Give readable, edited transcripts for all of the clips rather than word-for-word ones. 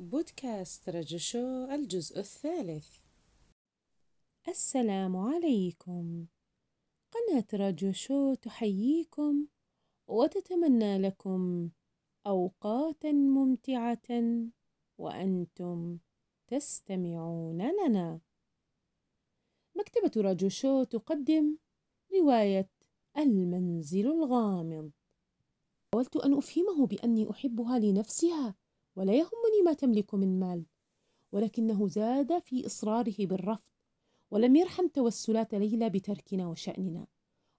بودكاست راجو شو الجزء الثالث. السلام عليكم. قناة راجو شو تحييكم وتتمنى لكم أوقاتا ممتعة وأنتم تستمعون لنا. مكتبة راجو شو تقدم رواية المنزل الغامض. حاولت أن أفهمه بأني أحبها لنفسها ولا يهمني ما تملك من مال، ولكنه زاد في إصراره بالرفض ولم يرحم توسلات ليلى بتركنا وشأننا.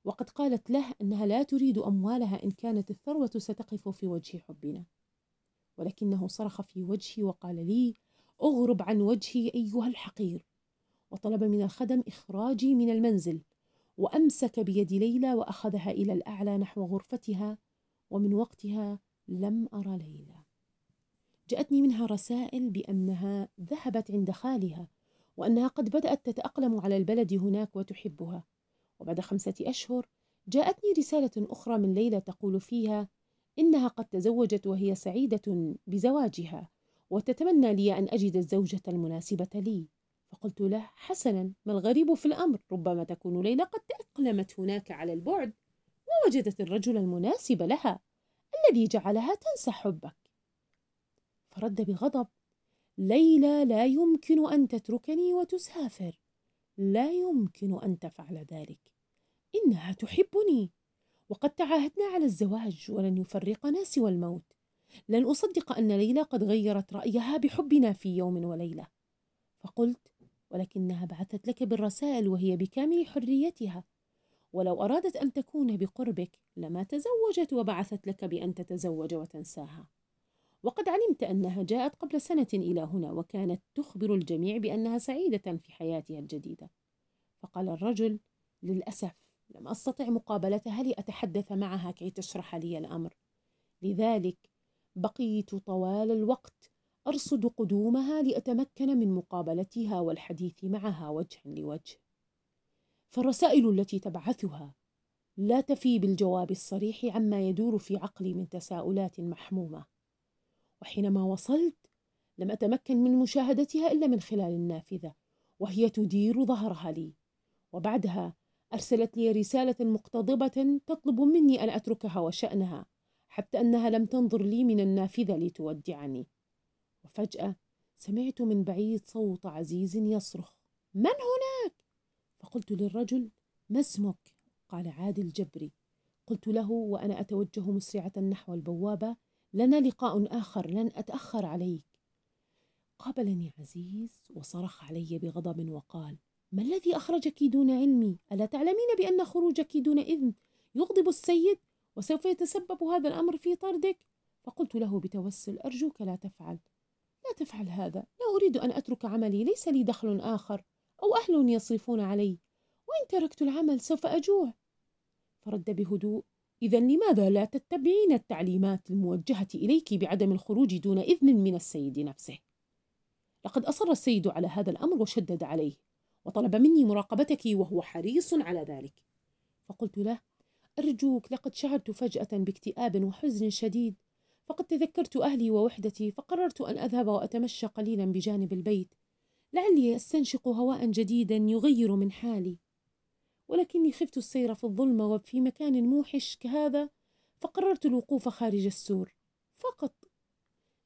وقد قالت له أنها لا تريد أموالها إن كانت الثروة ستقف في وجه حبنا، ولكنه صرخ في وجهي وقال لي: أغرب عن وجهي أيها الحقير، وطلب من الخدم إخراجي من المنزل، وأمسك بيد ليلى وأخذها إلى الأعلى نحو غرفتها. ومن وقتها لم أرى ليلى. جاءتني منها رسائل بأنها ذهبت عند خالها، وأنها قد بدأت تتأقلم على البلد هناك وتحبها. وبعد 5 أشهر جاءتني رسالة أخرى من ليلى تقول فيها إنها قد تزوجت وهي سعيدة بزواجها، وتتمنى لي أن أجد الزوجة المناسبة لي. فقلت له: حسنا، ما الغريب في الأمر؟ ربما تكون ليلى قد تأقلمت هناك على البعد ووجدت الرجل المناسب لها الذي جعلها تنسى حبك. فرد بغضب: ليلى لا يمكن أن تتركني وتسافر، لا يمكن أن تفعل ذلك، إنها تحبني، وقد تعاهدنا على الزواج ولن يفرقنا سوى الموت. لن أصدق أن ليلى قد غيرت رأيها بحبنا في يوم وليلة. فقلت: ولكنها بعثت لك بالرسائل وهي بكامل حريتها، ولو أرادت أن تكون بقربك لما تزوجت وبعثت لك بأن تتزوج وتنساها. وقد علمت أنها جاءت قبل 1 سنة إلى هنا، وكانت تخبر الجميع بأنها سعيدة في حياتها الجديدة. فقال الرجل: للأسف لم أستطع مقابلتها لأتحدث معها كي تشرح لي الأمر، لذلك بقيت طوال الوقت أرصد قدومها لأتمكن من مقابلتها والحديث معها وجها لوجه. فالرسائل التي تبعثها لا تفي بالجواب الصريح عما يدور في عقلي من تساؤلات محمومة. وحينما وصلت لم أتمكن من مشاهدتها إلا من خلال النافذة وهي تدير ظهرها لي. وبعدها أرسلت لي رسالة مقتضبة تطلب مني أن أتركها وشأنها، حتى أنها لم تنظر لي من النافذة لتودعني. وفجأة سمعت من بعيد صوت عزيز يصرخ: من هناك؟ فقلت للرجل: ما اسمك؟ قال: عادل جبري. قلت له وأنا أتوجه مسرعة نحو البوابة: لنا لقاء آخر، لن أتأخر عليك. قابلني عزيز وصرخ علي بغضب وقال: ما الذي أخرجك دون علمي؟ ألا تعلمين بأن خروجك دون إذن يغضب السيد، وسوف يتسبب هذا الأمر في طردك؟ فقلت له بتوسل: أرجوك لا تفعل هذا، لا أريد أن أترك عملي، ليس لي دخل آخر أو أهل يصرفون علي، وإن تركت العمل سوف أجوع. فرد بهدوء: إذن لماذا لا تتبعين التعليمات الموجهة إليك بعدم الخروج دون إذن من السيد نفسه؟ لقد أصر السيد على هذا الأمر وشدد عليه، وطلب مني مراقبتك وهو حريص على ذلك. فقلت له: أرجوك، لقد شعرت فجأة باكتئاب وحزن شديد، فقد تذكرت أهلي ووحدتي، فقررت أن أذهب وأتمشى قليلا بجانب البيت لعلي أستنشق هواء جديدا يغير من حالي، ولكني خفت السير في الظلمة وفي مكان موحش كهذا، فقررت الوقوف خارج السور فقط.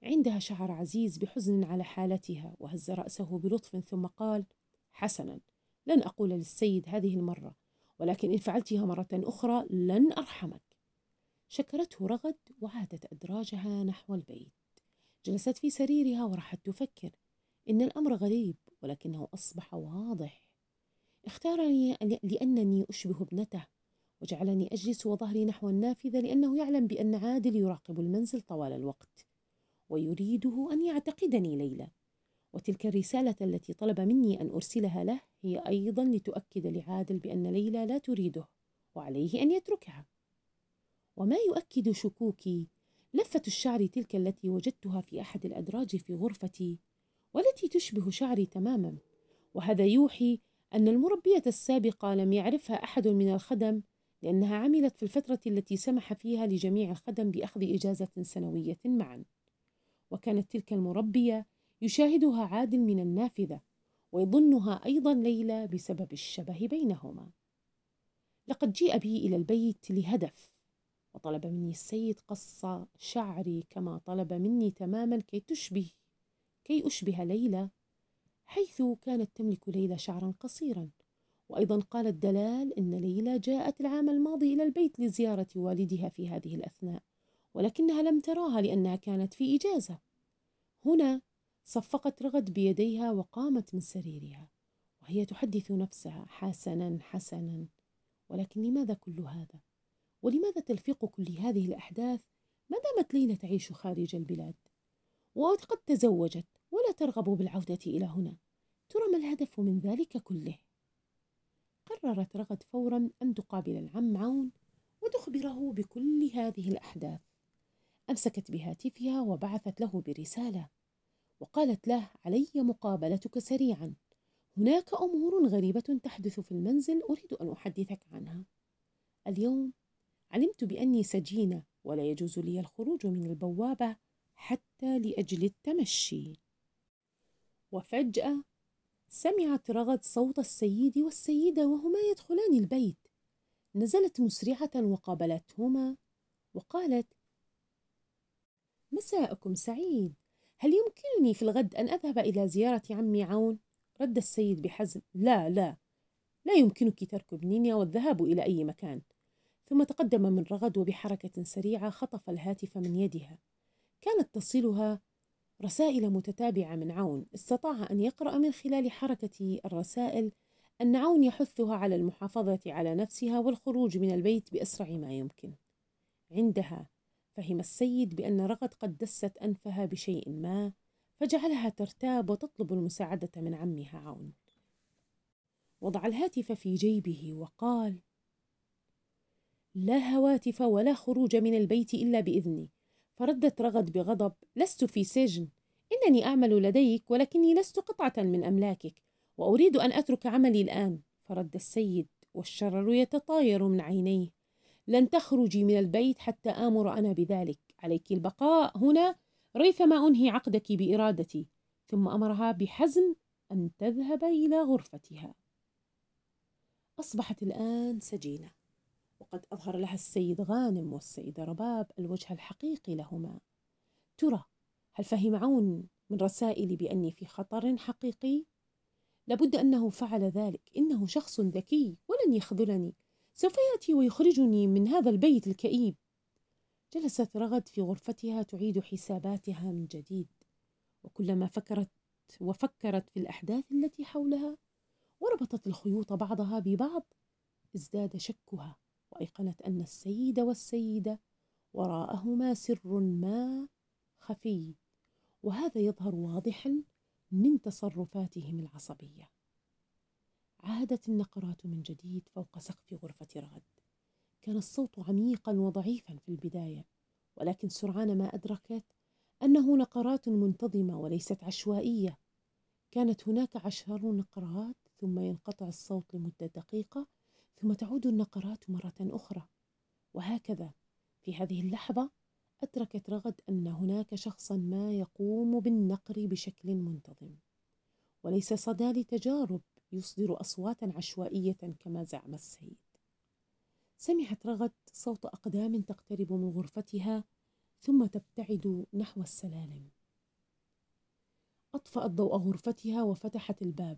عندها شعر عزيز بحزن على حالتها وهز رأسه بلطف ثم قال: حسنا، لن أقول للسيد هذه المرة، ولكن إن فعلتها مرة أخرى لن أرحمك. شكرته رغد وعادت أدراجها نحو البيت. جلست في سريرها وراحت تفكر. إن الأمر غريب ولكنه أصبح واضح. اختارني لأنني أشبه ابنته، وجعلني أجلس وظهري نحو النافذة لأنه يعلم بأن عادل يراقب المنزل طوال الوقت ويريده أن يعتقدني ليلى. وتلك الرسالة التي طلب مني أن أرسلها له هي أيضا لتؤكد لعادل بأن ليلى لا تريده وعليه أن يتركها. وما يؤكد شكوكي لفة الشعر تلك التي وجدتها في أحد الأدراج في غرفتي والتي تشبه شعري تماما، وهذا يوحي أن المربية السابقة لم يعرفها أحد من الخدم، لأنها عملت في الفترة التي سمح فيها لجميع الخدم بأخذ إجازة سنوية معا، وكانت تلك المربية يشاهدها عادل من النافذة ويظنها أيضا ليلى بسبب الشبه بينهما. لقد جيء بي إلى البيت لهدف، وطلب مني السيد قص شعري كما طلب مني تماما كي أشبه ليلى، حيث كانت تملك ليلى شعرا قصيرا. وأيضا قالت دلال إن ليلى جاءت العام الماضي إلى البيت لزيارة والدها في هذه الأثناء، ولكنها لم تراها لأنها كانت في إجازة. هنا صفقت رغد بيديها وقامت من سريرها وهي تحدث نفسها: حسنا حسنا، ولكن لماذا كل هذا؟ ولماذا تلفيق كل هذه الأحداث ما دامت ليلى تعيش خارج البلاد وقد تزوجت ولا ترغب بالعودة إلى هنا؟ ترى ما الهدف من ذلك كله؟ قررت رغد فورا أن تقابل العم عون وتخبره بكل هذه الأحداث. أمسكت بهاتفها وبعثت له برسالة وقالت له: علي مقابلتك سريعا، هناك أمور غريبة تحدث في المنزل أريد أن أحدثك عنها. اليوم علمت بأني سجينة ولا يجوز لي الخروج من البوابة حتى لأجل التمشي. وفجأة سمعت رغد صوت السيد والسيدة وهما يدخلان البيت. نزلت مسرعة وقابلتهما وقالت: مساءكم سعيد، هل يمكنني في الغد أن أذهب إلى زيارة عمي عون؟ رد السيد بحزم: لا لا لا يمكنك ترك ابننا والذهاب إلى أي مكان. ثم تقدم من رغد وبحركة سريعة خطف الهاتف من يدها. كانت تصلها رسائل متتابعة من عون، استطاع أن يقرأ من خلال حركة الرسائل أن عون يحثها على المحافظة على نفسها والخروج من البيت بأسرع ما يمكن. عندها فهم السيد بأن رغد قد دست أنفها بشيء ما، فجعلها ترتاب وتطلب المساعدة من عمها عون. وضع الهاتف في جيبه وقال: لا هواتف ولا خروج من البيت إلا بإذني. فردت رغد بغضب: لست في سجن، إنني أعمل لديك ولكني لست قطعة من أملاكك وأريد أن أترك عملي الآن. فرد السيد والشرر يتطاير من عينيه: لن تخرجي من البيت حتى آمر أنا بذلك، عليك البقاء هنا ريثما أنهي عقدك بإرادتي. ثم أمرها بحزم أن تذهب إلى غرفتها. أصبحت الآن سجينة، وقد أظهر لها السيد غانم والسيدة رباب الوجه الحقيقي لهما. ترى هل فهم عون من رسائلي بأني في خطر حقيقي؟ لابد أنه فعل ذلك، إنه شخص ذكي ولن يخذلني، سوف يأتي ويخرجني من هذا البيت الكئيب. جلست رغد في غرفتها تعيد حساباتها من جديد، وكلما فكرت في الأحداث التي حولها وربطت الخيوط بعضها ببعض ازداد شكها، وأيقنت أن السيد والسيدة وراءهما سر ما خفي، وهذا يظهر واضحا من تصرفاتهم العصبية. عادت النقرات من جديد فوق سقف غرفة رغد. كان الصوت عميقا وضعيفا في البداية، ولكن سرعان ما أدركت أنه نقرات منتظمة وليست عشوائية. كانت هناك 10 نقرات، ثم ينقطع الصوت لمدة دقيقة، ثم تعود النقرات مرة أخرى، وهكذا. في هذه اللحظة أدركت رغد أن هناك شخصا ما يقوم بالنقر بشكل منتظم، وليس صدى لتجارب يصدر أصواتا عشوائية كما زعم السيد. سمعت رغد صوت أقدام تقترب من غرفتها ثم تبتعد نحو السلالم. أطفأت ضوء غرفتها وفتحت الباب،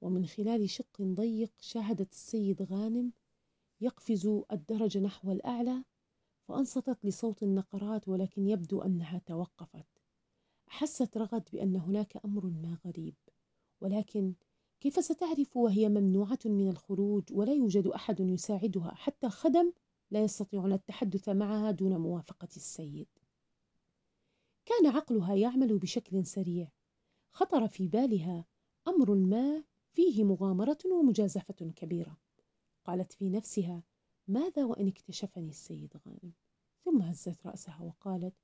ومن خلال شق ضيق شاهدت السيد غانم يقفز الدرج نحو الأعلى، فأنصتت لصوت النقرات ولكن يبدو أنها توقفت. أحست رغد بأن هناك أمر ما غريب، ولكن كيف ستعرف وهي ممنوعة من الخروج ولا يوجد أحد يساعدها، حتى خدم لا يستطيعون التحدث معها دون موافقة السيد. كان عقلها يعمل بشكل سريع. خطر في بالها أمر ما فيه مغامرة ومجازفة كبيرة. قالت في نفسها: ماذا وإن اكتشفني السيد غانم؟ ثم هزت رأسها وقالت: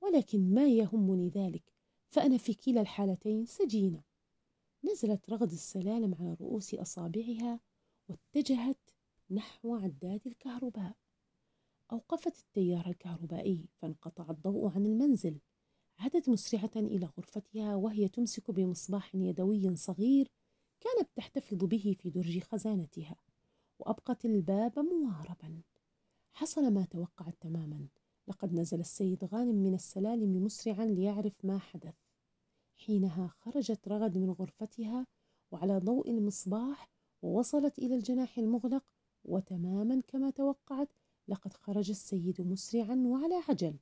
ولكن ما يهمني ذلك، فأنا في كلا الحالتين سجينة. نزلت رغد السلالم على رؤوس أصابعها واتجهت نحو عداد الكهرباء. أوقفت التيار الكهربائي، فانقطع الضوء عن المنزل. عادت مسرعة إلى غرفتها وهي تمسك بمصباح يدوي صغير كانت تحتفظ به في درج خزانتها، وأبقت الباب مواربا. حصل ما توقعت تماما، لقد نزل السيد غانم من السلالم مسرعا ليعرف ما حدث. حينها خرجت رغد من غرفتها وعلى ضوء المصباح، ووصلت إلى الجناح المغلق، وتماما كما توقعت لقد خرج السيد مسرعا وعلى عجل،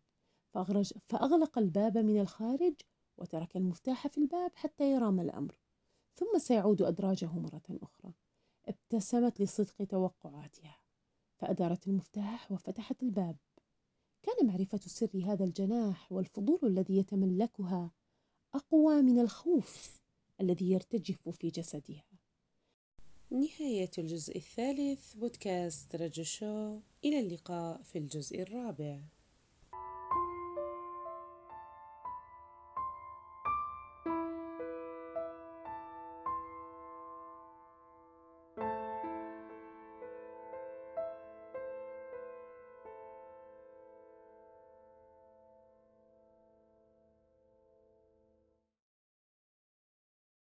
فأغلق الباب من الخارج وترك المفتاح في الباب حتى يرام الأمر، ثم سيعود أدراجه مرة أخرى. ابتسمت لصدق توقعاتها، فأدارت المفتاح وفتحت الباب. كان معرفة سر هذا الجناح والفضول الذي يتملكها أقوى من الخوف الذي يرتجف في جسدها. نهاية الجزء الثالث بودكاست راجو شو، إلى اللقاء في الجزء الرابع.